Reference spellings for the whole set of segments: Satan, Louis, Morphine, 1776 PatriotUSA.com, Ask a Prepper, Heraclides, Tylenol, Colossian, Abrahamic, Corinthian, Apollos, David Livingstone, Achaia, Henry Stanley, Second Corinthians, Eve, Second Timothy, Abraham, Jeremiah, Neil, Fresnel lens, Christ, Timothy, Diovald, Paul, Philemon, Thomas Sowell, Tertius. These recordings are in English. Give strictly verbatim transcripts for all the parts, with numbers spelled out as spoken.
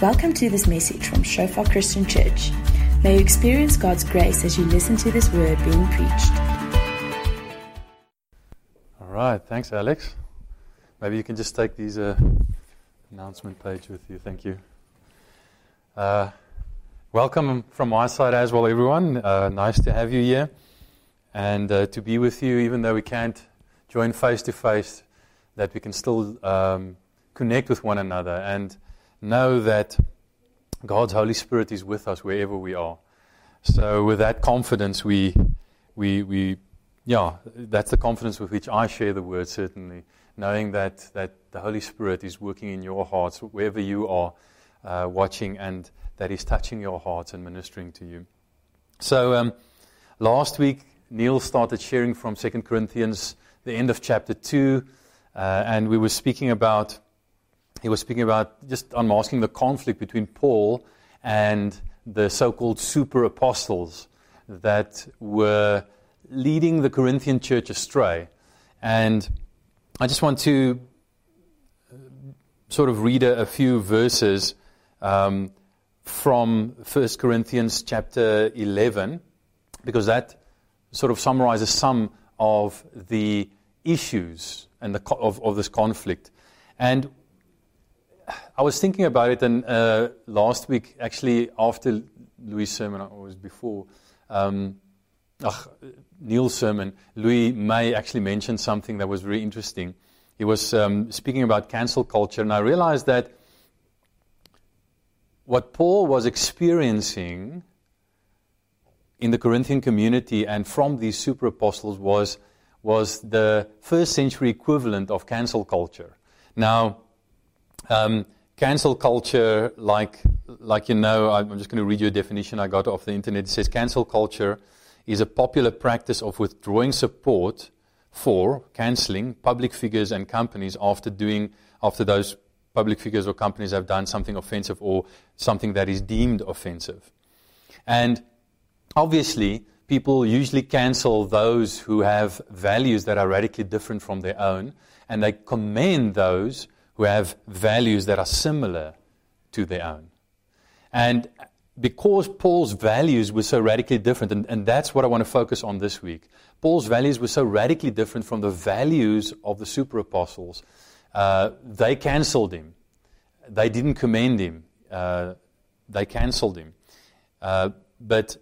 Welcome to this message from Shofar Christian Church. May you experience God's grace as you listen to this word being preached. All right, thanks Alex. Maybe you can just take these uh, announcement page with you. Thank you. Uh, welcome from my side as well, everyone. Uh, nice to have you here and uh, to be with you, even though we can't join face to face, that we can still um, connect with one another and know that God's Holy Spirit is with us wherever we are. So with that confidence, we, we, we, yeah, that's the confidence with which I share the word, certainly, knowing that, that the Holy Spirit is working in your hearts, wherever you are uh, watching, and that He's touching your hearts and ministering to you. So um, last week, Neil started sharing from Second Corinthians, the end of chapter two, uh, and we were speaking about He was speaking about just unmasking the conflict between Paul and the so-called super apostles that were leading the Corinthian church astray. And I just want to sort of read a, a few verses um, from First Corinthians chapter eleven, because that sort of summarizes some of the issues and the of, of this conflict. And I was thinking about it, and uh, last week, actually, after Louis' sermon, or it was before um, ach, Neil's sermon, Louis May actually mentioned something that was very interesting. He was um, speaking about cancel culture, and I realized that what Paul was experiencing in the Corinthian community and from these super apostles was, was the first century equivalent of cancel culture. Now, Um, cancel culture, like like you know, I'm just going to read you a definition I got off the internet. It says, cancel culture is a popular practice of withdrawing support for, cancelling, public figures and companies after doing after those public figures or companies have done something offensive or something that is deemed offensive. And obviously, people usually cancel those who have values that are radically different from their own, and they commend those who have values that are similar to their own. And because Paul's values were so radically different, and, and that's what I want to focus on this week, Paul's values were so radically different from the values of the super apostles, uh, they cancelled him. They didn't commend him. Uh, they cancelled him. Uh, but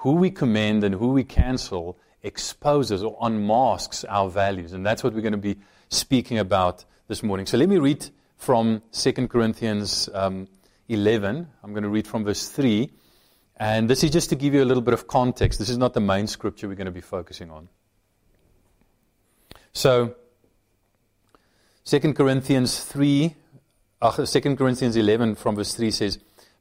who we commend and who we cancel exposes or unmasks our values, and that's what we're going to be speaking about this morning. So let me read from Second Corinthians um, eleven. I'm going to read from verse three. And this is just to give you a little bit of context. This is not the main scripture we're going to be focusing on. So, Second Corinthians three, uh, Second Corinthians eleven from verse three says,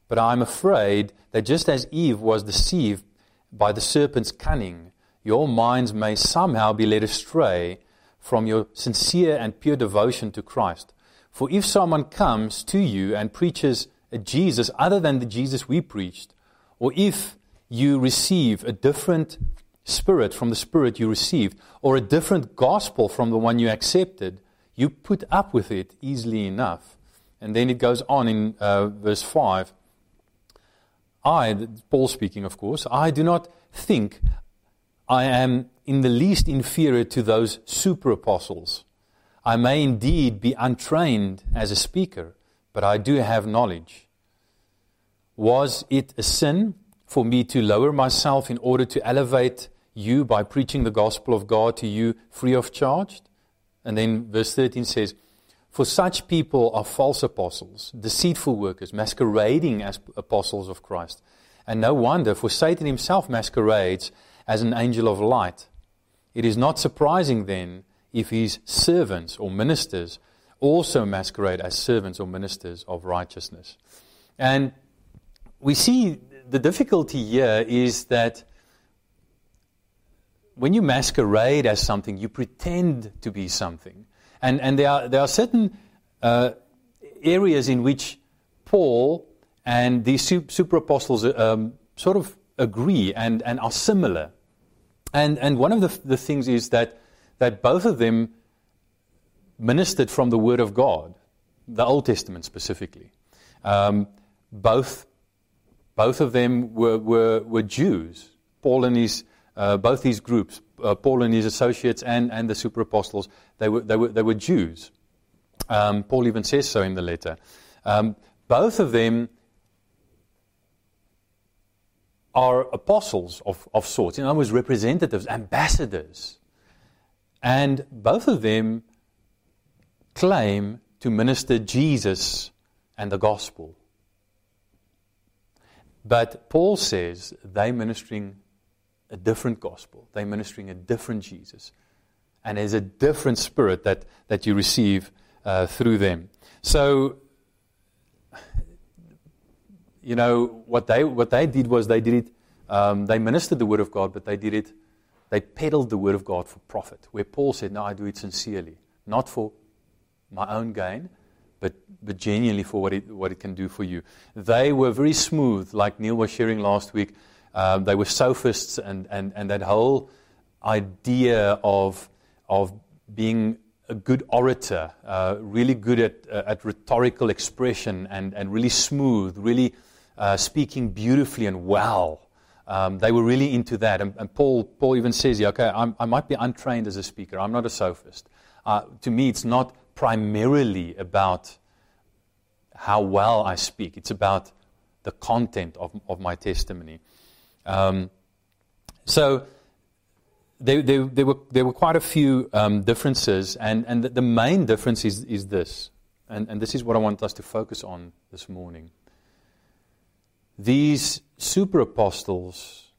"But I am afraid that just as Eve was deceived by the serpent's cunning, your minds may somehow be led astray from your sincere and pure devotion to Christ. For if someone comes to you and preaches a Jesus other than the Jesus we preached, or if you receive a different spirit from the spirit you received, or a different gospel from the one you accepted, you put up with it easily enough." And then it goes on in uh, verse five. I, Paul speaking of course, I do not think I am in the least inferior to those super apostles. I may indeed be untrained as a speaker, but I do have knowledge. Was it a sin for me to lower myself in order to elevate you by preaching the gospel of God to you free of charge? And then verse thirteen says, "For such people are false apostles, deceitful workers, masquerading as apostles of Christ. And no wonder, for Satan himself masquerades as an angel of light. It is not surprising then if his servants or ministers also masquerade as servants or ministers of righteousness." And we see the difficulty here is that when you masquerade as something, you pretend to be something. And, and there are, there are certain uh, areas in which Paul and the super apostles um, sort of agree and, and are similar. And and one of the, the things is that that both of them ministered from the Word of God, the Old Testament specifically. Um, both both of them were were, were Jews. Paul and his uh, both these groups, uh, Paul and his associates, and, and the super apostles, they were they were they were Jews. Um, Paul even says so in the letter. Um, both of them are apostles of, of sorts, in other words, representatives, ambassadors. And both of them claim to minister Jesus and the gospel. But Paul says they're ministering a different gospel. They're ministering a different Jesus. And there's a different spirit that, that you receive Uh, through them. So, you know, what they what they did was they did it, um, they ministered the Word of God, but they did it, they peddled the Word of God for profit, where Paul said, no, I do it sincerely, not for my own gain, but, but genuinely for what it, what it can do for you. They were very smooth, like Neil was sharing last week. Um, they were sophists, and, and, and that whole idea of of being a good orator, uh, really good at uh, at rhetorical expression, and, and really smooth, really uh, speaking beautifully and well. Um, they were really into that. And, and Paul Paul even says, yeah, okay, I'm, I might be untrained as a speaker. I'm not a sophist. Uh, to me, it's not primarily about how well I speak. It's about the content of, of my testimony. Um, so... There, there, there were there were quite a few um, differences, and, and the main difference is, is this, and, and this is what I want us to focus on this morning. These super apostles,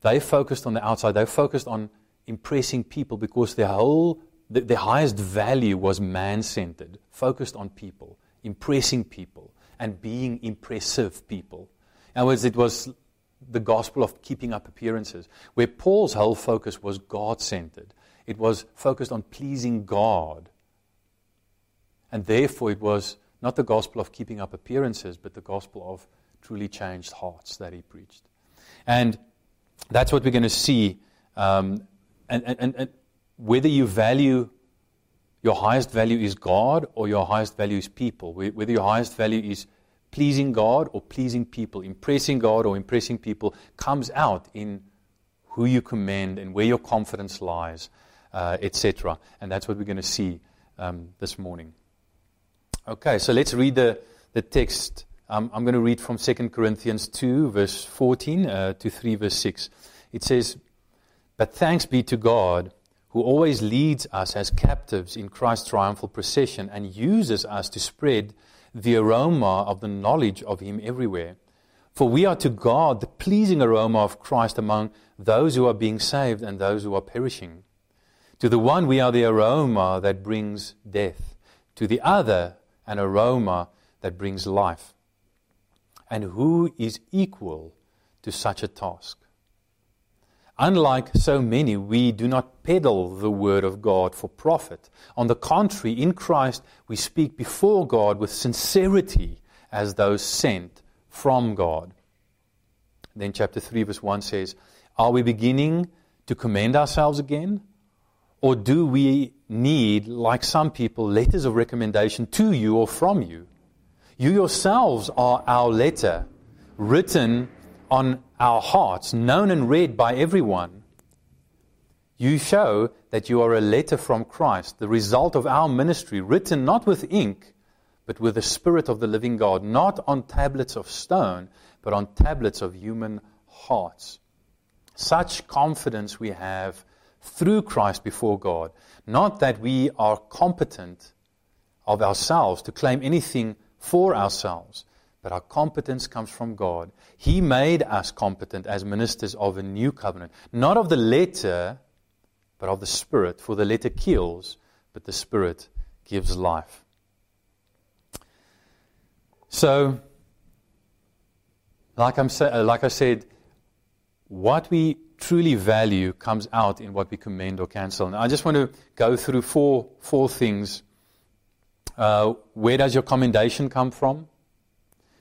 they focused on the outside. They focused on impressing people because their whole, the, their highest value was man-centered, focused on people, impressing people, and being impressive people. In other words, it was the gospel of keeping up appearances, where Paul's whole focus was God-centered. It was focused on pleasing God. And therefore it was not the gospel of keeping up appearances, but the gospel of truly changed hearts that he preached. And that's what we're going to see. Um, and, and, and whether you value, your highest value is God, or your highest value is people, whether your highest value is pleasing God or pleasing people, impressing God or impressing people, comes out in who you commend and where your confidence lies, uh, et cetera. And that's what we're going to see um, this morning. Okay, so let's read the, the text. Um, I'm going to read from Second Corinthians two, verse fourteen uh, to three, verse six. It says, "But thanks be to God, who always leads us as captives in Christ's triumphal procession and uses us to spread the aroma of the knowledge of Him everywhere. For we are to God the pleasing aroma of Christ among those who are being saved and those who are perishing. To the one we are the aroma that brings death, to the other an aroma that brings life. And who is equal to such a task? Unlike so many, we do not peddle the Word of God for profit. On the contrary, in Christ we speak before God with sincerity as those sent from God." Then chapter three verse one says, "Are we beginning to commend ourselves again? Or do we need, like some people, letters of recommendation to you or from you? You yourselves are our letter, written on our hearts, known and read by everyone. You show that you are a letter from Christ, the result of our ministry, written not with ink, but with the Spirit of the living God, not on tablets of stone, but on tablets of human hearts. Such confidence we have through Christ before God, not that we are competent of ourselves to claim anything for ourselves, but our competence comes from God. He made us competent as ministers of a new covenant, not of the letter, but of the Spirit. For the letter kills, but the Spirit gives life." So, like I'm sa- like I said, what we truly value comes out in what we commend or cancel. And I just want to go through four four things. Uh, where does your commendation come from?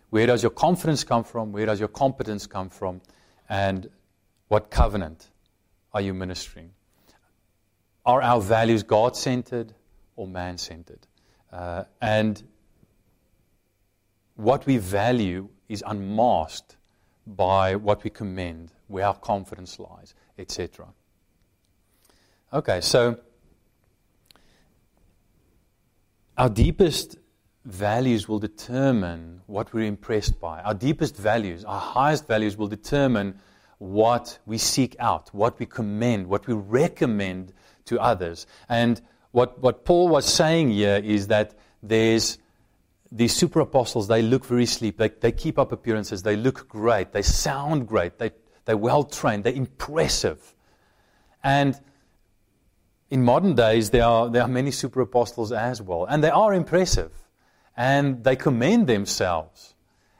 Where does your confidence come from? Where does your competence come from? And what covenant are you ministering? Are our values God-centered or man-centered? Uh, and what we value is unmasked by what we commend, where our confidence lies, et cetera. Okay, so our deepest values will determine what we're impressed by. Our deepest values, our highest values will determine what we seek out, what we commend, what we recommend to others. And what, what Paul was saying here is that there's these super apostles, they look very sleek, they, they keep up appearances, they look great, they sound great, they, they're well-trained, they're impressive. And in modern days, there are, there are many super apostles as well, and they are impressive, and they commend themselves.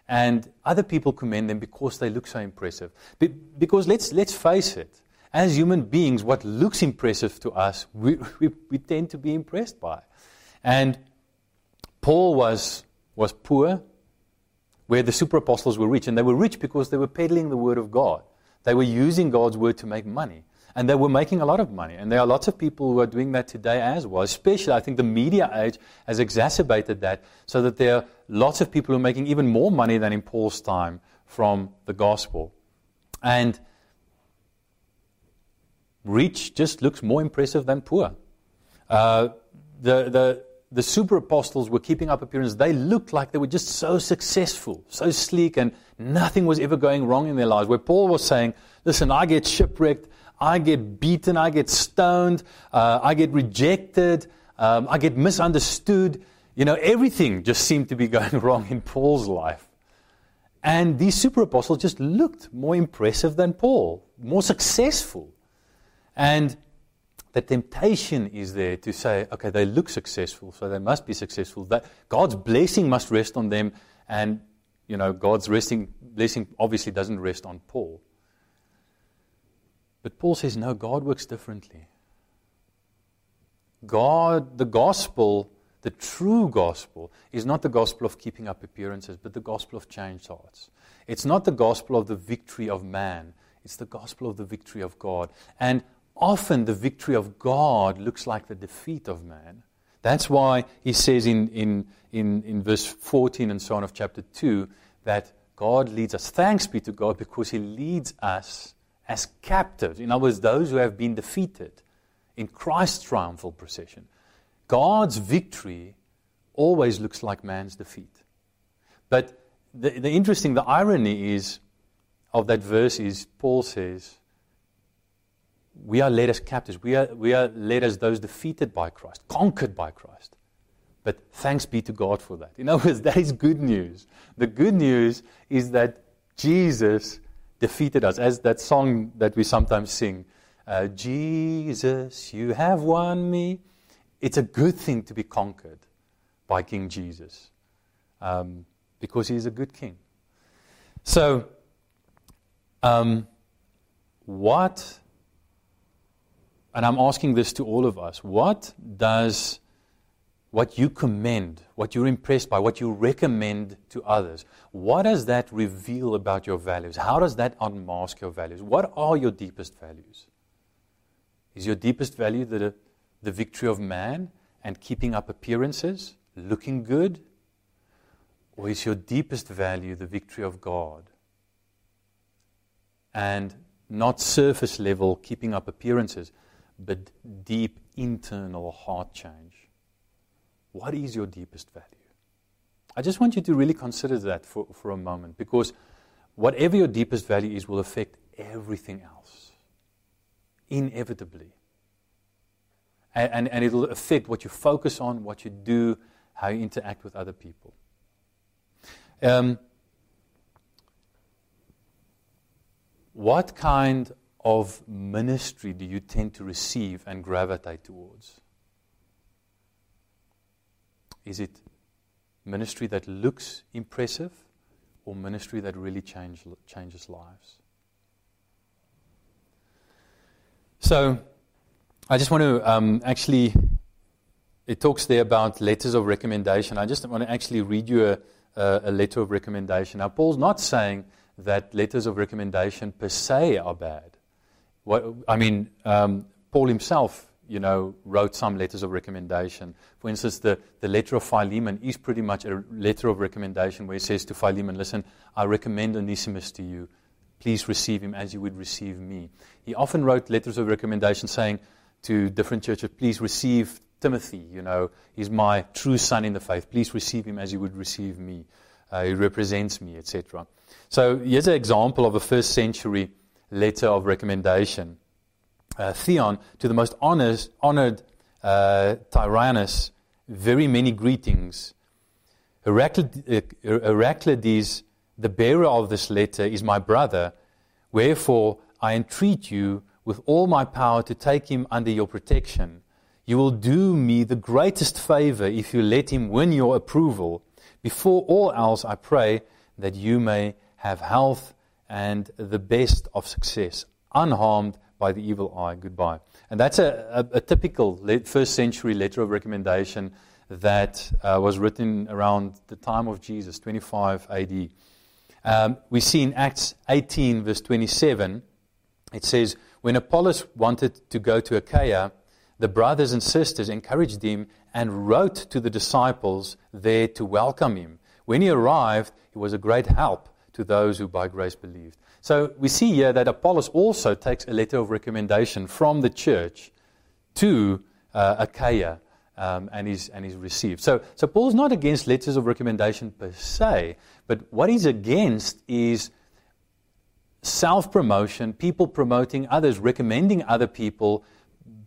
And other people commend them because they look so impressive. Be- because let's let's face it, as human beings, what looks impressive to us, we, we we tend to be impressed by. And Paul was was poor, where the super apostles were rich, and they were rich because they were peddling the word of God. They were using God's word to make money, and they were making a lot of money. And there are lots of people who are doing that today as well. Especially, I think the media age has exacerbated that, so that there are lots of people who are making even more money than in Paul's time from the gospel. And rich just looks more impressive than poor. Uh, the, the, the super apostles were keeping up appearance. They looked like they were just so successful, so sleek, and nothing was ever going wrong in their lives. Where Paul was saying, listen, I get shipwrecked, I get beaten, I get stoned, uh, I get rejected, um, I get misunderstood. You know, everything just seemed to be going wrong in Paul's life. And these super apostles just looked more impressive than Paul, more successful. And the temptation is there to say, okay, they look successful, so they must be successful. That God's blessing must rest on them. And, you know, God's resting blessing obviously doesn't rest on Paul. But Paul says, no, God works differently. God, the gospel... The true gospel is not the gospel of keeping up appearances, but the gospel of changed hearts. It's not the gospel of the victory of man. It's the gospel of the victory of God. And often the victory of God looks like the defeat of man. That's why he says in, in, in, in verse fourteen and so on of chapter two that God leads us. Thanks be to God because he leads us as captives. In other words, those who have been defeated in Christ's triumphal procession. God's victory always looks like man's defeat. But the, the interesting, the irony is of that verse is Paul says, we are led as captives. We are, we are led as those defeated by Christ, conquered by Christ. But thanks be to God for that. In other words, that is good news. The good news is that Jesus defeated us. As that song that we sometimes sing, uh, Jesus, you have won me. It's a good thing to be conquered by King Jesus um, because he is a good king. So, um, what, and I'm asking this to all of us, what does what you commend, what you're impressed by, what you recommend to others, what does that reveal about your values? How does that unmask your values? What are your deepest values? Is your deepest value that a the victory of man and keeping up appearances, looking good? Or is your deepest value the victory of God? And not surface level keeping up appearances, but deep internal heart change. What is your deepest value? I just want you to really consider that for, for a moment, because whatever your deepest value is will affect everything else, inevitably. And, and it'll affect what you focus on, what you do, how you interact with other people. Um, what kind of ministry do you tend to receive and gravitate towards? Is it ministry that looks impressive or ministry that really change, changes lives? So... I just want to um, actually, it talks there about letters of recommendation. I just want to actually read you a, a, a letter of recommendation. Now, Paul's not saying that letters of recommendation per se are bad. What, I mean, um, Paul himself you know, wrote some letters of recommendation. For instance, the, the letter of Philemon is pretty much a letter of recommendation where he says to Philemon, listen, I recommend Onesimus to you. Please receive him as you would receive me. He often wrote letters of recommendation saying to different churches, please receive Timothy, you know, he's my true son in the faith. Please receive him as you would receive me. Uh, he represents me, et cetera. So here's an example of a first century letter of recommendation. Uh, Theon, to the most honest, honored uh, Tyrannus, very many greetings. Heraclides, the bearer of this letter, is my brother. Wherefore, I entreat you with all my power to take him under your protection. You will do me the greatest favor if you let him win your approval. Before all else, I pray that you may have health and the best of success, unharmed by the evil eye. Goodbye. And that's a, a, a typical first century letter of recommendation that uh, was written around the time of Jesus, twenty-five A D. Um, we see in Acts eighteen, verse twenty-seven, it says, when Apollos wanted to go to Achaia, the brothers and sisters encouraged him and wrote to the disciples there to welcome him. When he arrived, he was a great help to those who by grace believed. So we see here that Apollos also takes a letter of recommendation from the church to uh, Achaia, um, and is and is received. So, so Paul's not against letters of recommendation per se, but what he's against is self-promotion, people promoting others, recommending other people,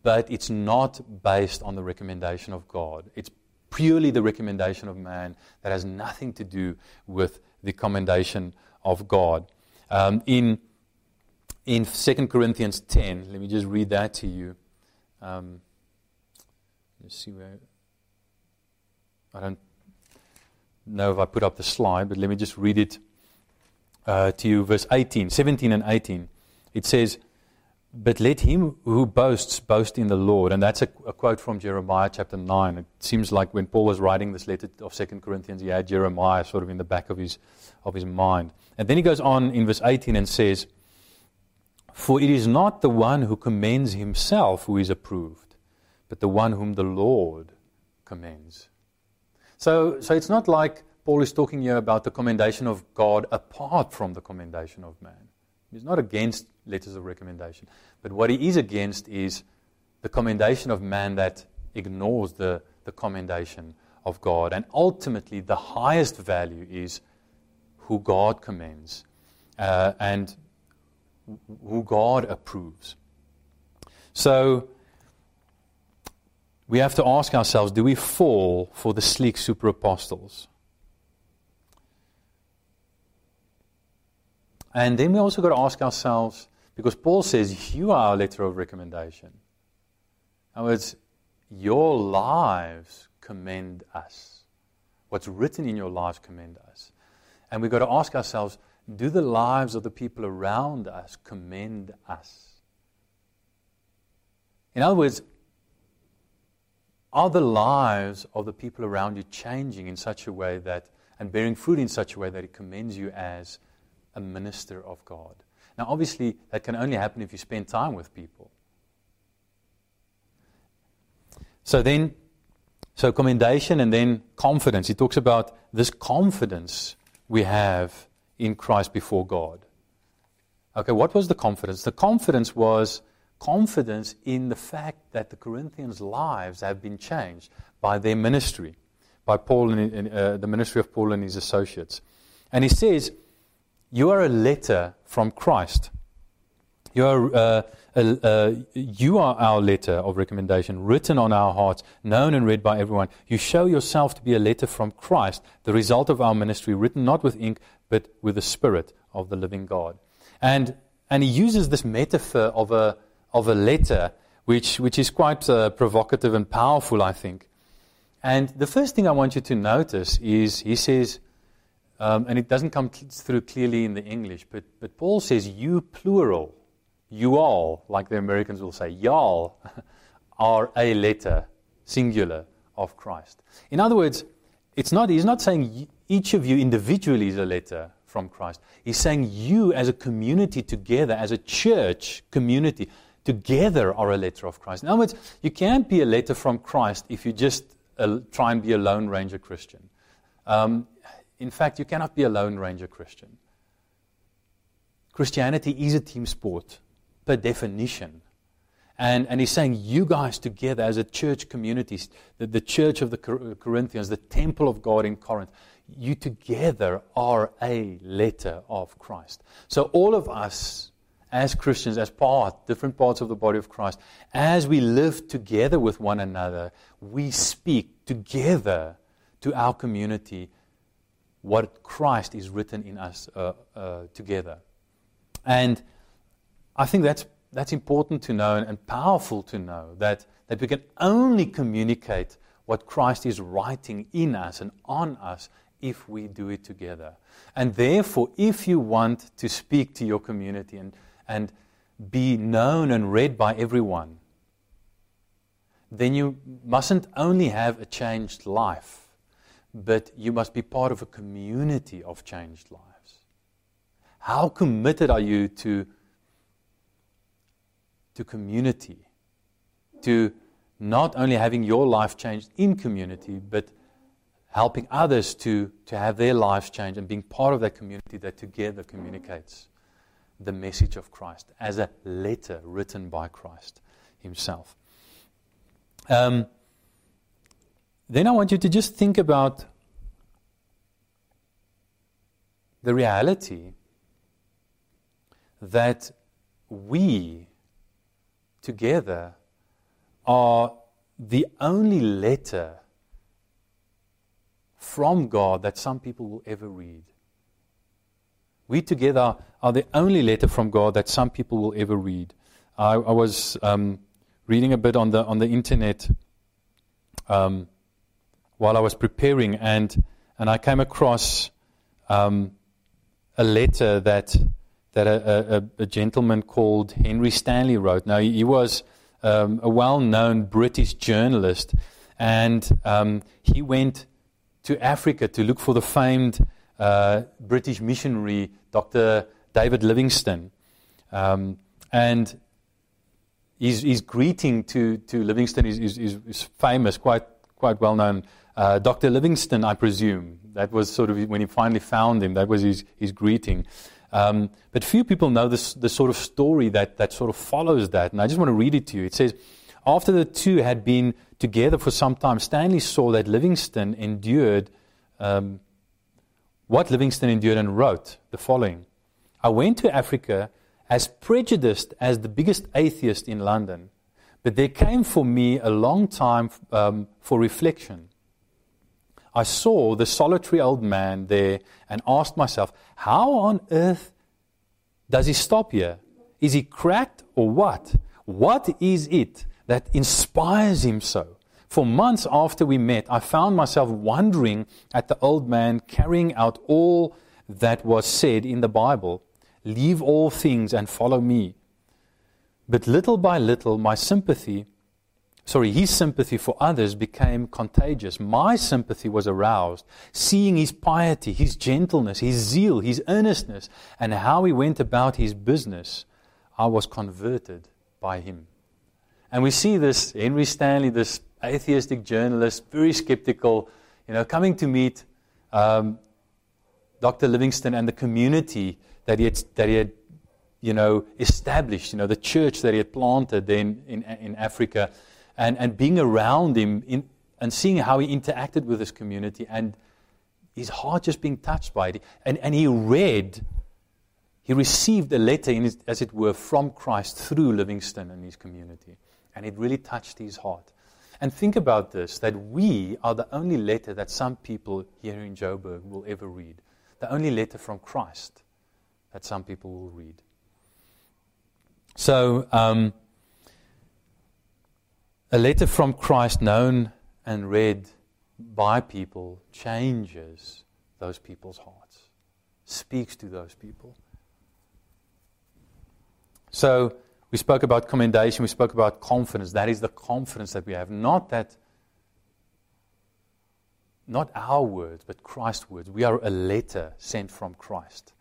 but it's not based on the recommendation of God. It's purely the recommendation of man that has nothing to do with the commendation of God. Um, in in Second Corinthians ten, let me just read that to you. Um, let's see where I don't know if I put up the slide, but let me just read it uh, to you. Verse eighteen, seventeen and eighteen. It says, but let him who boasts, boast in the Lord. And that's a, a quote from Jeremiah chapter nine. It seems like when Paul was writing this letter of Second Corinthians, he had Jeremiah sort of in the back of his of his mind. And then he goes on in verse eighteen and says, for it is not the one who commends himself who is approved, but the one whom the Lord commends. So, so it's not like Paul is talking here about the commendation of God apart from the commendation of man. He's not against letters of recommendation. But what he is against is the commendation of man that ignores the, the commendation of God. And ultimately, the highest value is who God commends uh, and who God approves. So we have to ask ourselves, do we fall for the sleek super apostles? And then we also got to ask ourselves, because Paul says, you are our letter of recommendation. In other words, your lives commend us. What's written in your lives commend us. And we've got to ask ourselves, do the lives of the people around us commend us? In other words, are the lives of the people around you changing in such a way that, and bearing fruit in such a way that it commends you as a minister of God? Now, obviously, that can only happen if you spend time with people. So then, so commendation and then confidence. He talks about this confidence we have in Christ before God. Okay, what was the confidence? The confidence was confidence in the fact that the Corinthians' lives have been changed by their ministry, by Paul and uh, the ministry of Paul and his associates. And he says, you are a letter from Christ. You are, uh, a, uh, you are our letter of recommendation, written on our hearts, known and read by everyone. You show yourself to be a letter from Christ, the result of our ministry, written not with ink, but with the Spirit of the living God. And and he uses this metaphor of a of a letter, which which is quite uh, provocative and powerful, I think. And the first thing I want you to notice is he says, Um, and it doesn't come cl- through clearly in the English, but, but Paul says you plural, you all, like the Americans will say, y'all are a letter, singular, of Christ. In other words, it's not. He's not saying each of you individually is a letter from Christ. He's saying you as a community together, as a church community, together are a letter of Christ. In other words, you can't be a letter from Christ if you just uh, try and be a Lone Ranger Christian. Um, in fact, you cannot be a Lone Ranger Christian. Christianity is a team sport, per definition. And and he's saying, you guys together as a church community, the, the church of the Cor- Corinthians, the temple of God in Corinth, you together are a letter of Christ. So all of us as Christians, as part, different parts of the body of Christ, as we live together with one another, we speak together to our community what Christ is written in us uh, uh, together. And I think that's That's important to know and powerful to know that, that we can only communicate what Christ is writing in us and on us if we do it together. And therefore, if you want to speak to your community and, and be known and read by everyone, then you mustn't only have a changed life, but you must be part of a community of changed lives. How committed are you to to community, to not only having your life changed in community, but helping others to, to have their lives changed and being part of that community that together communicates the message of Christ as a letter written by Christ himself. Um, then I want you to just think about the reality that we together are the only letter from God that some people will ever read. We together are the only letter from God that some people will ever read. I, I was um, reading a bit on the on the internet um, while I was preparing, and and I came across um, a letter that. that a, a, a gentleman called Henry Stanley wrote. Now, he was um, a well-known British journalist, and um, he went to Africa to look for the famed uh, British missionary, Doctor David Livingstone. Um, and his, his greeting to, to Livingstone is, is, is famous, quite quite well-known. Uh, Doctor Livingstone, I presume. That was sort of when he finally found him, that was his, his greeting. Um, but few people know this, the sort of story that, that sort of follows that. And I just want to read it to you. It says, after the two had been together for some time, Stanley saw that Livingstone endured, um, what Livingstone endured and wrote the following. I went to Africa as prejudiced as the biggest atheist in London, but there came for me a long time um, for reflection. I saw the solitary old man there and asked myself, how on earth does he stop here? Is he cracked or what? What is it that inspires him so? For months after we met, I found myself wondering at the old man carrying out all that was said in the Bible, leave all things and follow me. But little by little, my sympathy Sorry, his sympathy for others became contagious. My sympathy was aroused, seeing his piety, his gentleness, his zeal, his earnestness, and how he went about his business. I was converted by him. And we see this Henry Stanley, this atheistic journalist, very skeptical, you know, coming to meet um, Doctor Livingstone and the community that he had, that he had, you know, established. You know, the church that he had planted there in, in, in Africa. And, and being around him in, and seeing how he interacted with his community and his heart just being touched by it. And, and he read, he received a letter, in his, as it were, from Christ through Livingstone and his community. And it really touched his heart. And think about this, that we are the only letter that some people here in Joburg will ever read. The only letter from Christ that some people will read. So, um... a letter from Christ known and read by people changes those people's hearts, speaks to those people. So we spoke about commendation, we spoke about confidence. That is the confidence that we have. Not that, not our words, but Christ's words. We are a letter sent from Christ,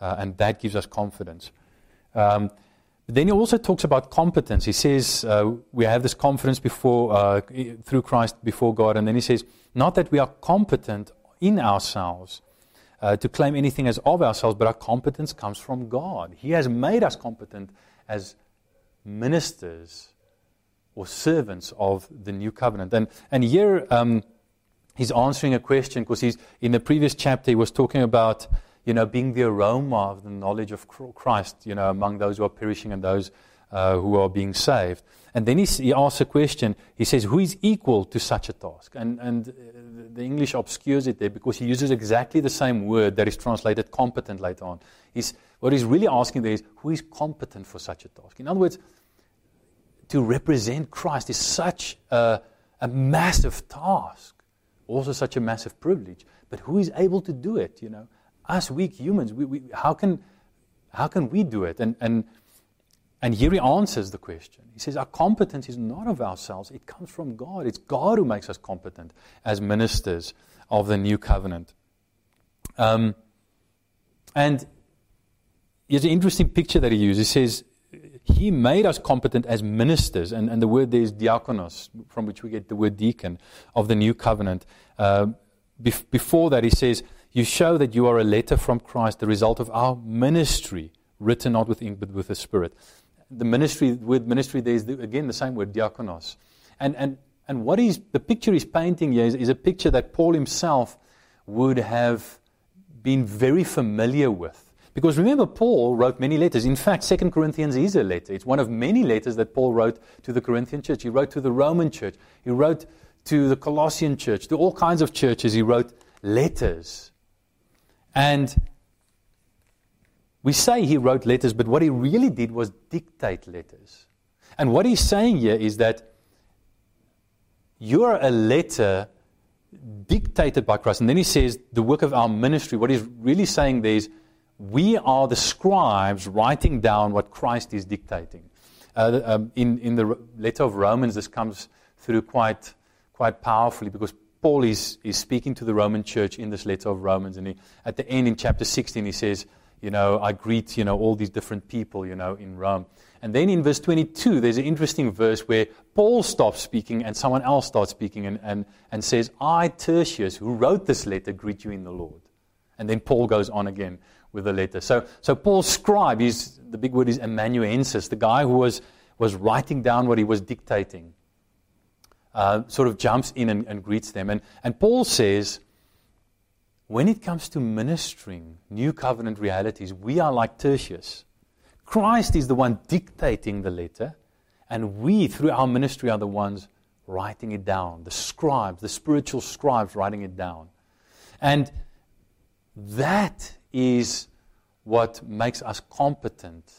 uh, and that gives us confidence. Um, But then he also talks about competence. He says, uh, we have this confidence before, uh, through Christ before God. And then he says, not that we are competent in ourselves uh, to claim anything as of ourselves, but our competence comes from God. He has made us competent as ministers or servants of the new covenant. And and here um, he's answering a question, because he's in the previous chapter he was talking about, you know, being the aroma of the knowledge of Christ, you know, among those who are perishing and those uh, who are being saved. And then he, he asks a question. He says, who is equal to such a task? And and the English obscures it there, because he uses exactly the same word that is translated competent later on. He's, what he's really asking there is, who is competent for such a task? In other words, to represent Christ is such a, a massive task, also such a massive privilege. But who is able to do it, you know? Us weak humans, we, we, how can how can we do it? And and and here he answers the question. He says, our competence is not of ourselves; it comes from God. It's God who makes us competent as ministers of the new covenant. Um, and here's an interesting picture that he uses. He says, He made us competent as ministers, and, and the word there is diakonos, from which we get the word deacon, of the new covenant. Uh, bef- before that, he says, you show that you are a letter from Christ, the result of our ministry, written not with ink, but with the Spirit. The ministry, the word ministry there is, the, again, the same word, diakonos. And and and what he's, the picture he's painting here is, is a picture that Paul himself would have been very familiar with. Because remember, Paul wrote many letters. In fact, Second Corinthians is a letter. It's one of many letters that Paul wrote to the Corinthian church. He wrote to the Roman church. He wrote to the Colossian church, to all kinds of churches. He wrote letters. And we say he wrote letters, but what he really did was dictate letters. And what he's saying here is that you're a letter dictated by Christ. And then he says the work of our ministry. What he's really saying there is, we are the scribes writing down what Christ is dictating. Uh, um, in, in the letter of Romans, this comes through quite quite powerfully, because Paul is, is speaking to the Roman church in this letter of Romans. And he, at the end, in chapter sixteen, he says, you know, I greet, you know, all these different people, you know, in Rome. And then in verse twenty-two, there's an interesting verse where Paul stops speaking and someone else starts speaking and, and, and says, I, Tertius, who wrote this letter, greet you in the Lord. And then Paul goes on again with the letter. So so Paul's scribe, is the big word is amanuensis, the guy who was, was writing down what he was dictating, uh, sort of jumps in and, and greets them. And, and Paul says, when it comes to ministering new covenant realities, we are like Tertius. Christ is the one dictating the letter, and we, through our ministry, are the ones writing it down, the scribes, the spiritual scribes writing it down. And that is what makes us competent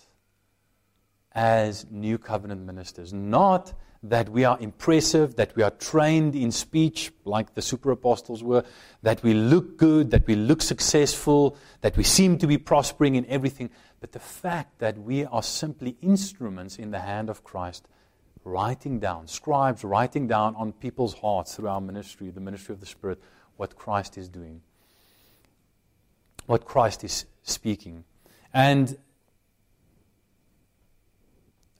as new covenant ministers. Not that we are impressive, that we are trained in speech like the super apostles were, that we look good, that we look successful, that we seem to be prospering in everything, but the fact that we are simply instruments in the hand of Christ, writing down, scribes writing down on people's hearts through our ministry, the ministry of the Spirit, what Christ is doing, what Christ is speaking. And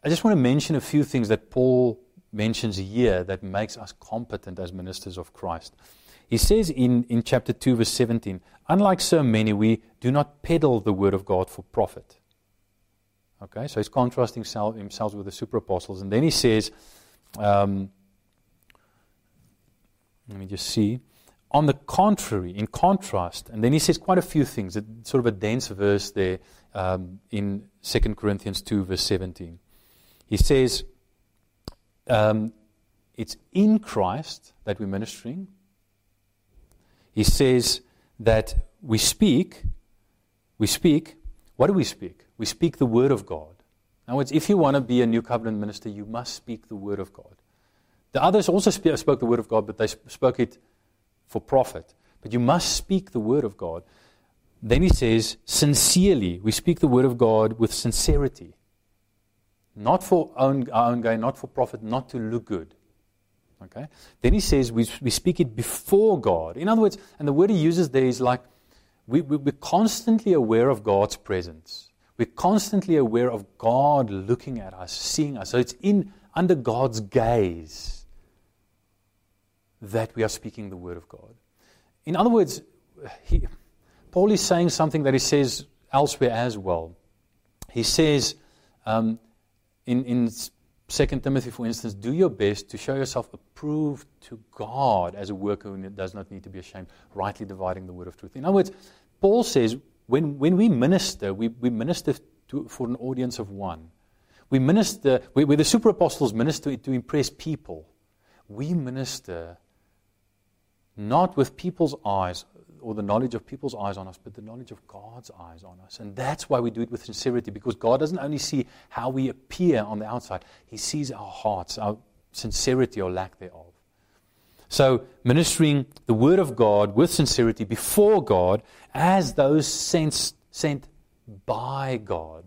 I just want to mention a few things that Paul mentions here that makes us competent as ministers of Christ. He says in, in chapter two, verse seventeen, unlike so many, we do not peddle the word of God for profit. Okay, so he's contrasting himself with the super apostles. And then he says, um, let me just see. On the contrary, in contrast, and then he says quite a few things, it's sort of a dense verse there um, in Second Corinthians two, verse seventeen. He says, um, it's in Christ that we're ministering. He says that we speak, we speak, what do we speak? We speak the Word of God. In other words, if you want to be a new covenant minister, you must speak the Word of God. The others also sp- spoke the Word of God, but they sp- spoke it for profit. But you must speak the word of God. Then he says, sincerely, we speak the word of God with sincerity. Not for own, our own gain, not for profit, not to look good. Okay. Then he says, we, we speak it before God. In other words, and the word he uses there is like, we, we, we're constantly aware of God's presence. We're constantly aware of God looking at us, seeing us. So it's in under God's gaze that we are speaking the word of God. In other words, he, Paul is saying something that he says elsewhere as well. He says um, in, in Second Timothy, for instance, do your best to show yourself approved to God as a worker who does not need to be ashamed, rightly dividing the word of truth. In other words, Paul says when, when we minister, we, we minister to, for an audience of one. We minister, where we, the super apostles minister to impress people. We minister not with people's eyes or the knowledge of people's eyes on us, but the knowledge of God's eyes on us. And that's why we do it with sincerity, because God doesn't only see how we appear on the outside, He sees our hearts, our sincerity or lack thereof. So ministering the Word of God with sincerity before God as those sent, sent by God.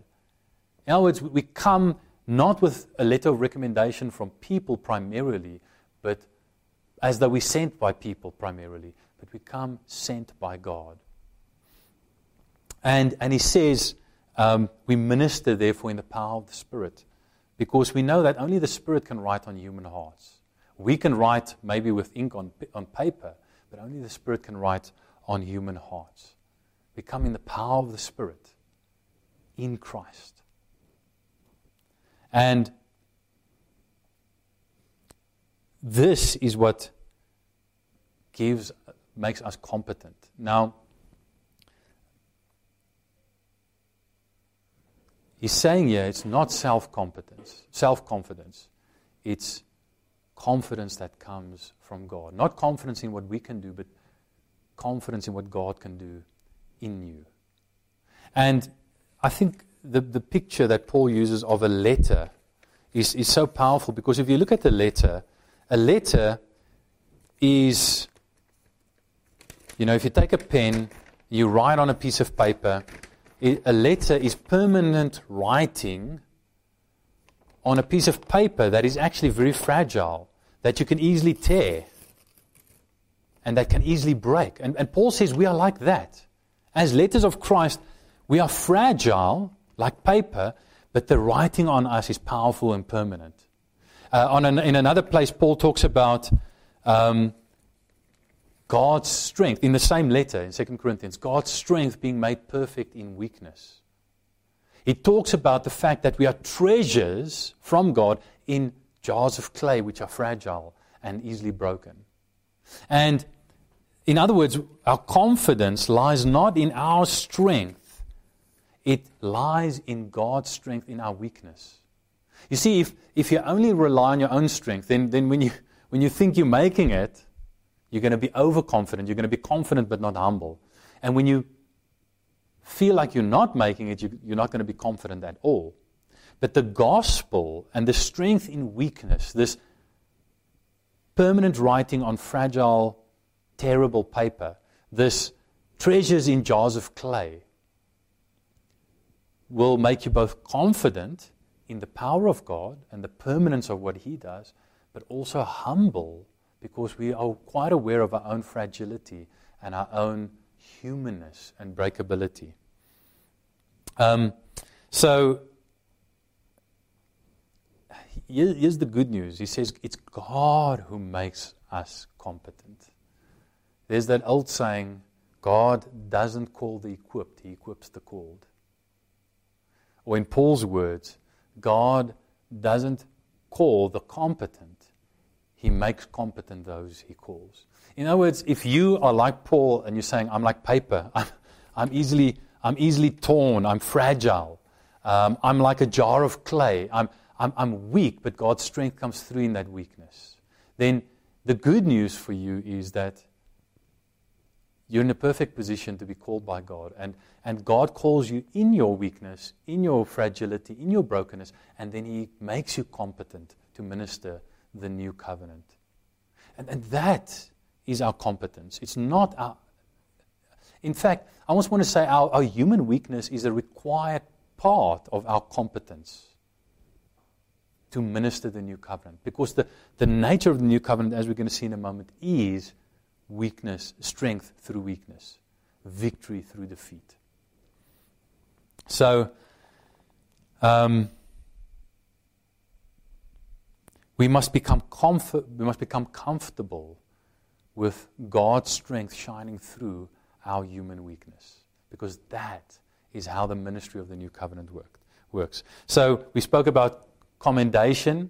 In other words, we come not with a letter of recommendation from people primarily, but as though we're sent by people primarily, but we come sent by God. And and he says, um, we minister therefore in the power of the Spirit, because we know that only the Spirit can write on human hearts. We can write maybe with ink on, on paper, but only the Spirit can write on human hearts. We come in the power of the Spirit in Christ. And this is what gives, makes us competent. Now, he's saying here it's not self-competence, self-confidence. It's confidence that comes from God. Not confidence in what we can do, but confidence in what God can do in you. And I think The, the picture that Paul uses of a letter is, is so powerful, because if you look at the letter, a letter is, you know, if you take a pen, you write on a piece of paper, it, a letter is permanent writing on a piece of paper that is actually very fragile, that you can easily tear and that can easily break. And, and Paul says we are like that. As letters of Christ, we are fragile, like paper, but the writing on us is powerful and permanent. Uh, on an, in another place, Paul talks about um, God's strength, in the same letter, in Second Corinthians, God's strength being made perfect in weakness. He talks about the fact that we are treasures from God in jars of clay, which are fragile and easily broken. And in other words, our confidence lies not in our strength, it lies in God's strength in our weakness. You see, if, if you only rely on your own strength, then, then when you when you think you're making it, you're going to be overconfident. You're going to be confident but not humble. And when you feel like you're not making it, you, you're not going to be confident at all. But the gospel and the strength in weakness, this permanent writing on fragile, terrible paper, this treasures in jars of clay, will make you both confident in the power of God and the permanence of what He does, but also humble, because we are quite aware of our own fragility and our own humanness and breakability. Um, so, here, here's the good news. He says, it's God who makes us competent. There's that old saying, God doesn't call the equipped, He equips the called. Or in Paul's words, God doesn't call the competent. He makes competent those He calls. In other words, if you are like Paul and you're saying, I'm like paper, I'm, I'm easily I'm easily torn, I'm fragile, um, I'm like a jar of clay, I'm, I'm, I'm weak, but God's strength comes through in that weakness, then the good news for you is that you're in a perfect position to be called by God. And, and God calls you in your weakness, in your fragility, in your brokenness, and then He makes you competent to minister the new covenant. And, and that is our competence. It's not our... In fact, I almost want to say our, our human weakness is a required part of our competence to minister the new covenant. Because the, the nature of the new covenant, as we're going to see in a moment, is weakness, strength through weakness, victory through defeat. So, Um, we must become comfort, we must become comfortable with God's strength shining through our human weakness, because that is how the ministry of the new covenant worked, works. So we spoke about commendation.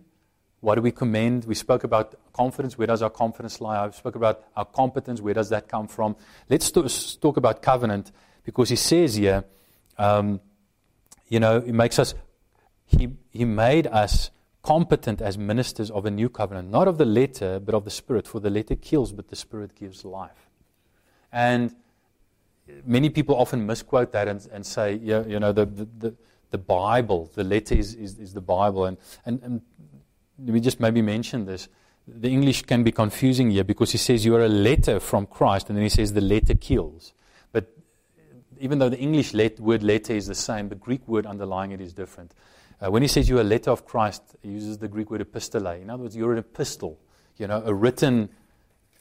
What do we commend? We spoke about confidence. Where does our confidence lie? I spoke about our competence. Where does that come from? Let's talk about covenant, because he says here, um, you know, he makes us, he, he made us competent as ministers of a new covenant, not of the letter, but of the Spirit. For the letter kills, but the Spirit gives life. And many people often misquote that and, and say, you, you know, the, the, the, the Bible, the letter is, is, is the Bible. And, and, and we just maybe mention this. The English can be confusing here, because he says you are a letter from Christ, and then he says the letter kills. But even though the English let, word letter is the same, the Greek word underlying it is different. Uh, when he says you are a letter of Christ, he uses the Greek word epistolae. In other words, you're an epistle, you know, a written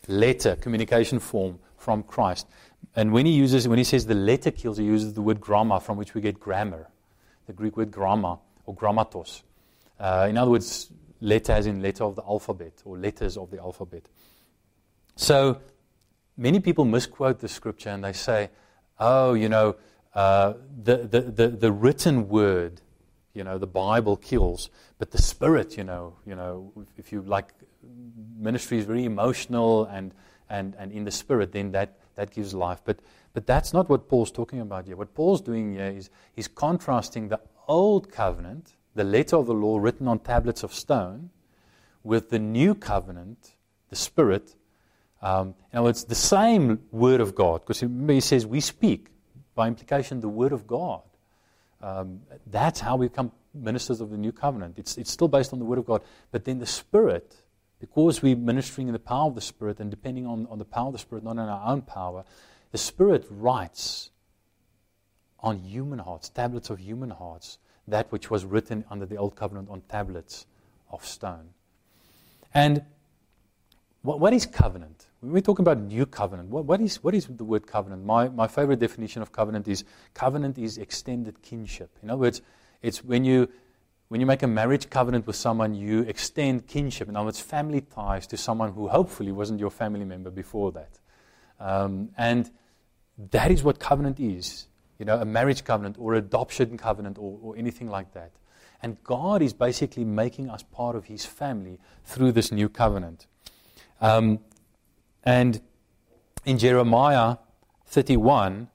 letter, communication form from Christ. And when he uses, when he says the letter kills, he uses the word gramma, from which we get grammar, the Greek word gramma or grammatos. Uh, in other words, letter as in letter of the alphabet, or letters of the alphabet. So many people misquote the scripture, and they say, oh, you know, uh, the, the, the, the written word, you know, the Bible kills, but the Spirit, you know, you know, if you like, ministry is very emotional and, and, and in the Spirit, then that, that gives life. But, but that's not what Paul's talking about here. What Paul's doing here is he's contrasting the old covenant, the letter of the law written on tablets of stone, with the new covenant, the Spirit. Um, now it's the same Word of God, because he says we speak, by implication, the Word of God. Um, that's how we become ministers of the new covenant. It's, it's still based on the Word of God. But then the Spirit, because we're ministering in the power of the Spirit and depending on, on the power of the Spirit, not on our own power, the Spirit writes on human hearts, tablets of human hearts, that which was written under the old covenant on tablets of stone. And what, what is covenant? When we're talking about new covenant, what, what is what is the word covenant? My my favorite definition of covenant is, covenant is extended kinship. In other words, it's when you when you make a marriage covenant with someone, you extend kinship. In other words, family ties to someone who hopefully wasn't your family member before that. Um, and that is what covenant is. You know, a marriage covenant or adoption covenant or, or anything like that. And God is basically making us part of His family through this new covenant. Um, and in Jeremiah thirty-one,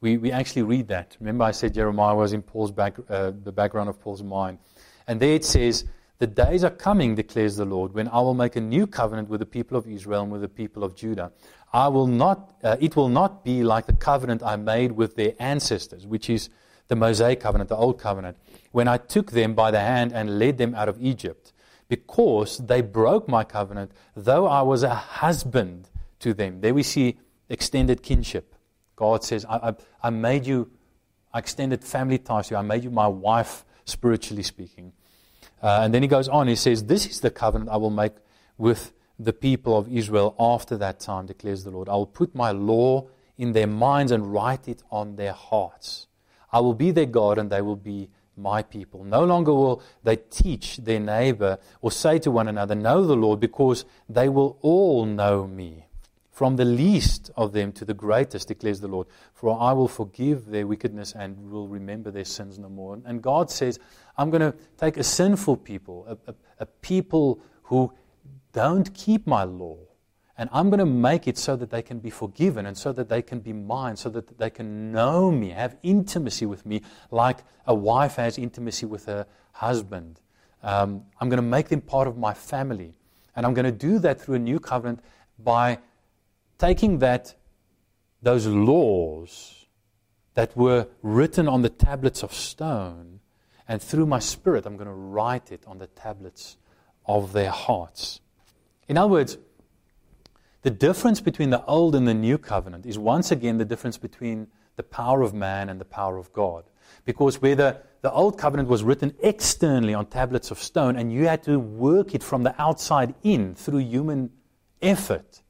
we, we actually read that. Remember I said Jeremiah was in Paul's back, uh, the background of Paul's mind. And there it says, "The days are coming, declares the Lord, when I will make a new covenant with the people of Israel and with the people of Judah. I will not. Uh, it will not be like the covenant I made with their ancestors," which is the Mosaic covenant, the old covenant, "when I took them by the hand and led them out of Egypt, because they broke my covenant, though I was a husband to them." There we see extended kinship. God says, I, I, I made you, I extended family ties to you. I made you my wife, spiritually speaking. Uh, and then he goes on, he says, "This is the covenant I will make with the people of Israel after that time, declares the Lord. I will put my law in their minds and write it on their hearts. I will be their God and they will be my people. No longer will they teach their neighbor or say to one another, 'Know the Lord,' because they will all know me, from the least of them to the greatest, declares the Lord. For I will forgive their wickedness and will remember their sins no more." And God says, I'm going to take a sinful people, a, a, a people who don't keep my law, and I'm going to make it so that they can be forgiven and so that they can be mine, so that they can know me, have intimacy with me, like a wife has intimacy with her husband. Um, I'm going to make them part of my family. And I'm going to do that through a new covenant by taking that, those laws that were written on the tablets of stone, and through my Spirit, I'm going to write it on the tablets of their hearts. In other words, the difference between the old and the new covenant is once again the difference between the power of man and the power of God. Because where the, the old covenant was written externally on tablets of stone, and you had to work it from the outside in through human effort,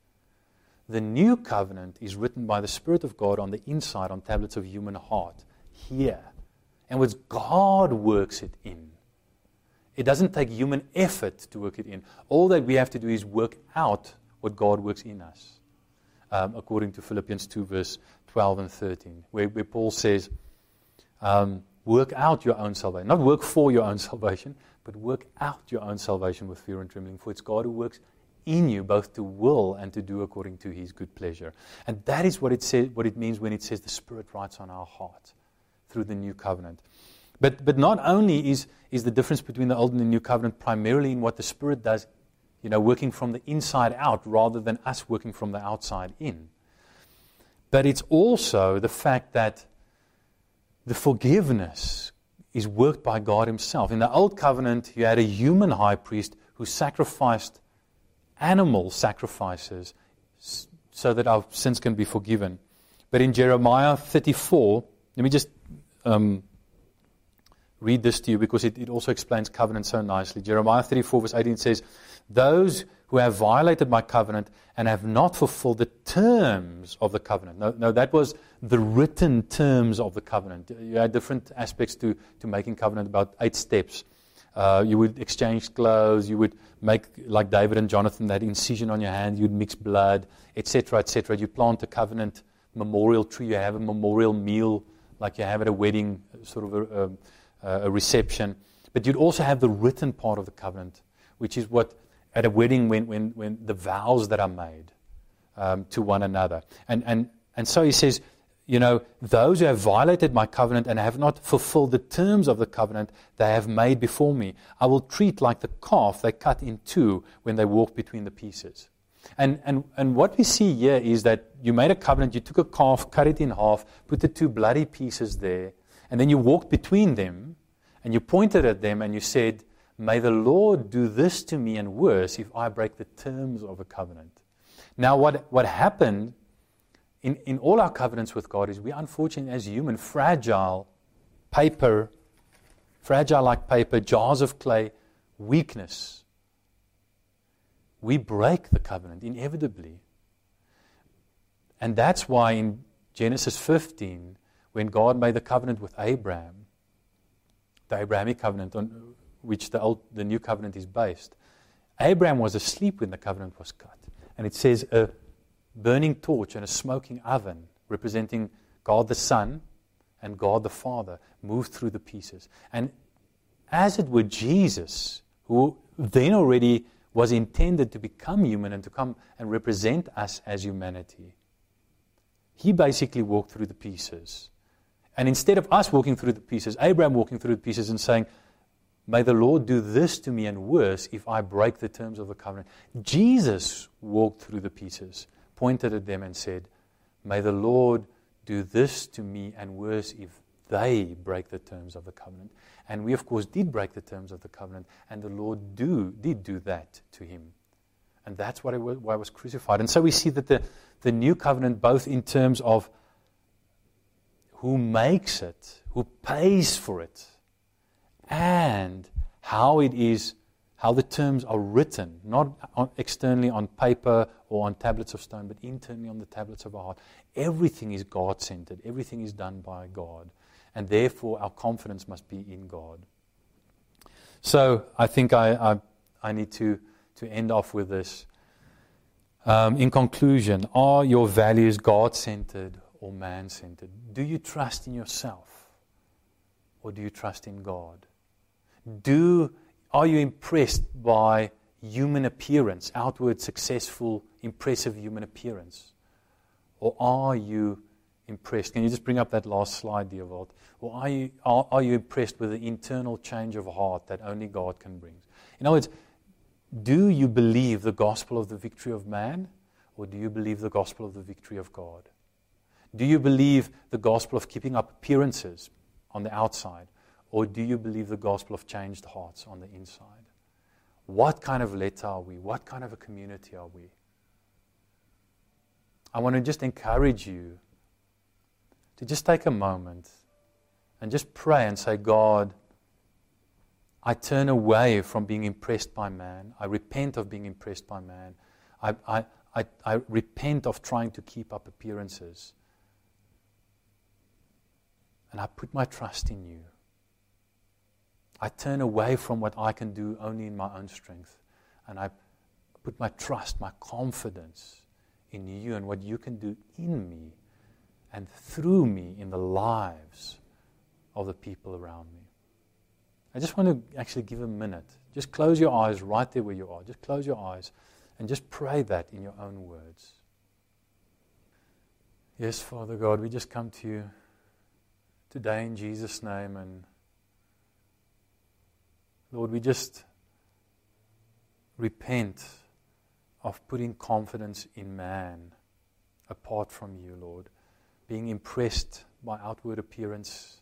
the new covenant is written by the Spirit of God on the inside, on tablets of human heart, here. And with God works it in. It doesn't take human effort to work it in. All that we have to do is work out what God works in us, um, according to Philippians two, verse twelve and thirteen, where, where Paul says, um, work out your own salvation. Not work for your own salvation, but work out your own salvation with fear and trembling, for it's God who works in you both to will and to do according to his good pleasure. And that is what it says, what it means when it says the Spirit writes on our heart through the new covenant. But but not only is, is the difference between the old and the new covenant primarily in what the Spirit does, you know, working from the inside out rather than us working from the outside in. But it's also the fact that the forgiveness is worked by God himself. In the old covenant, you had a human high priest who sacrificed animal sacrifices so that our sins can be forgiven. But in Jeremiah thirty-four, let me just um, read this to you because it, it also explains covenant so nicely. Jeremiah thirty-four verse eighteen says, "Those who have violated my covenant and have not fulfilled the terms of the covenant." No, no, that was the written terms of the covenant. You had different aspects to, to making covenant, about eight steps. Uh, you would exchange clothes, you would make, like David and Jonathan, that incision on your hand, you'd mix blood, et cetera, et cetera. You plant a covenant memorial tree, you have a memorial meal, like you have at a wedding, sort of a, a, a reception. But you'd also have the written part of the covenant, which is what, at a wedding, when when, when the vows that are made um, to one another. And, and, and so he says, you know, those who have violated my covenant and have not fulfilled the terms of the covenant they have made before me, I will treat like the calf they cut in two when they walk between the pieces. And and and what we see here is that you made a covenant, you took a calf, cut it in half, put the two bloody pieces there, and then you walked between them, and you pointed at them, and you said, "May the Lord do this to me and worse if I break the terms of a covenant." Now, what what happened? In, in all our covenants with God is we unfortunately as human, fragile paper, fragile like paper, jars of clay, weakness. We break the covenant inevitably. And that's why in Genesis fifteen, when God made the covenant with Abraham, the Abrahamic covenant on which the old, the new covenant is based, Abraham was asleep when the covenant was cut. And it says a uh, burning torch and a smoking oven representing God the Son and God the Father moved through the pieces. And as it were, Jesus, who then already was intended to become human and to come and represent us as humanity, he basically walked through the pieces. And instead of us walking through the pieces, Abraham walking through the pieces and saying, "May the Lord do this to me and worse if I break the terms of the covenant," Jesus walked through the pieces, pointed at them and said, "May the Lord do this to me and worse if they break the terms of the covenant." And we, of course, did break the terms of the covenant, and the Lord do did do that to him. And that's why I was, why I was crucified. And so we see that the, the new covenant, both in terms of who makes it, who pays for it, and how it is, how the terms are written, not on, externally on paper or on tablets of stone, but internally on the tablets of our heart. Everything is God-centered. Everything is done by God. And therefore, our confidence must be in God. So, I think I I, I need to, to end off with this. Um, in conclusion, are your values God-centered or man-centered? Do you trust in yourself? Or do you trust in God? Do... Are you impressed by human appearance, outward, successful, impressive human appearance? Or are you impressed? Can you just bring up that last slide, Diovald? Or are you, are, are you impressed with the internal change of heart that only God can bring? In other words, do you believe the gospel of the victory of man? Or do you believe the gospel of the victory of God? Do you believe the gospel of keeping up appearances on the outside? Or do you believe the gospel of changed hearts on the inside? What kind of letter are we? What kind of a community are we? I want to just encourage you to just take a moment and just pray and say, "God, I turn away from being impressed by man. I repent of being impressed by man. I, I, I, I repent of trying to keep up appearances. And I put my trust in you. I turn away from what I can do only in my own strength, and I put my trust, my confidence in you and what you can do in me and through me in the lives of the people around me. I just want to actually give a minute. Just close your eyes right there where you are. Just close your eyes and just pray that in your own words. Yes, Father God, we just come to you today in Jesus' name, and Lord, we just repent of putting confidence in man apart from you, Lord, being impressed by outward appearance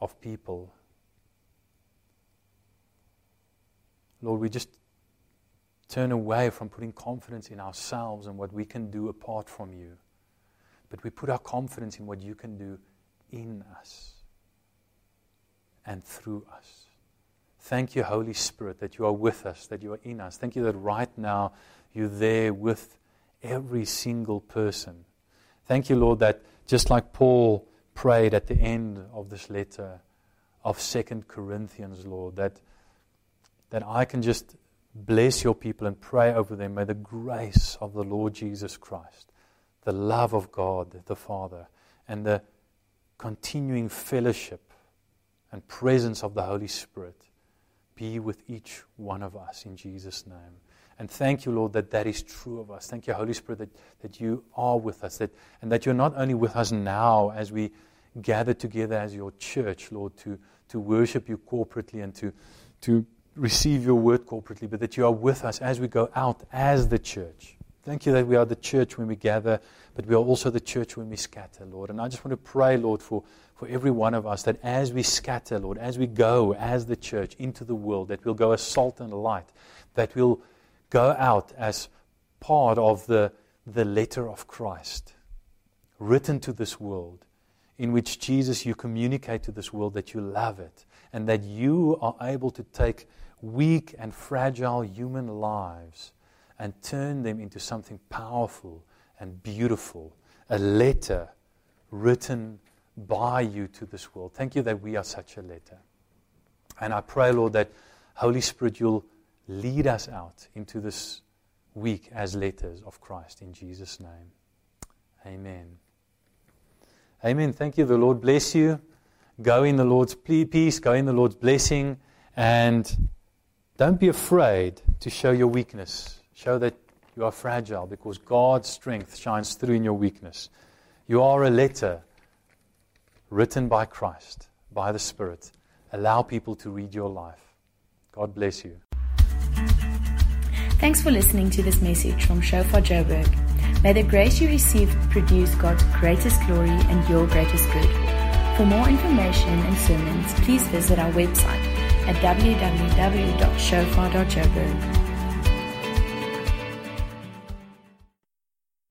of people. Lord, we just turn away from putting confidence in ourselves and what we can do apart from you, but we put our confidence in what you can do in us and through us. Thank you, Holy Spirit, that you are with us, that you are in us. Thank you that right now you're there with every single person. Thank you, Lord, that just like Paul prayed at the end of this letter of Second Corinthians, Lord, that, that I can just bless your people and pray over them. May the grace of the Lord Jesus Christ, the love of God the Father, and the continuing fellowship and presence of the Holy Spirit be with each one of us in Jesus' name. And thank you, Lord, that that is true of us. Thank you, Holy Spirit, that, that you are with us, that, and that you're not only with us now as we gather together as your church, Lord, to, to worship you corporately and to, to receive your word corporately, but that you are with us as we go out as the church. Thank you that we are the church when we gather, but we are also the church when we scatter, Lord. And I just want to pray, Lord, for, for every one of us, that as we scatter, Lord, as we go as the church into the world, that we'll go as salt and light, that we'll go out as part of the, the letter of Christ, written to this world, in which, Jesus, you communicate to this world that you love it, and that you are able to take weak and fragile human lives and turn them into something powerful and beautiful, a letter written by you to this world. Thank you that we are such a letter. And I pray, Lord, that Holy Spirit, you'll lead us out into this week as letters of Christ in Jesus' name. Amen. Amen. Thank you. The Lord bless you. Go in the Lord's peace. Go in the Lord's blessing. And don't be afraid to show your weakness. Show that you are fragile, because God's strength shines through in your weakness. You are a letter written by Christ, by the Spirit. Allow people to read your life. God bless you. Thanks for listening to this message from Shofar Joburg. May the grace you received produce God's greatest glory and your greatest good. For more information and sermons, please visit our website at w w w dot shofar dot joburg.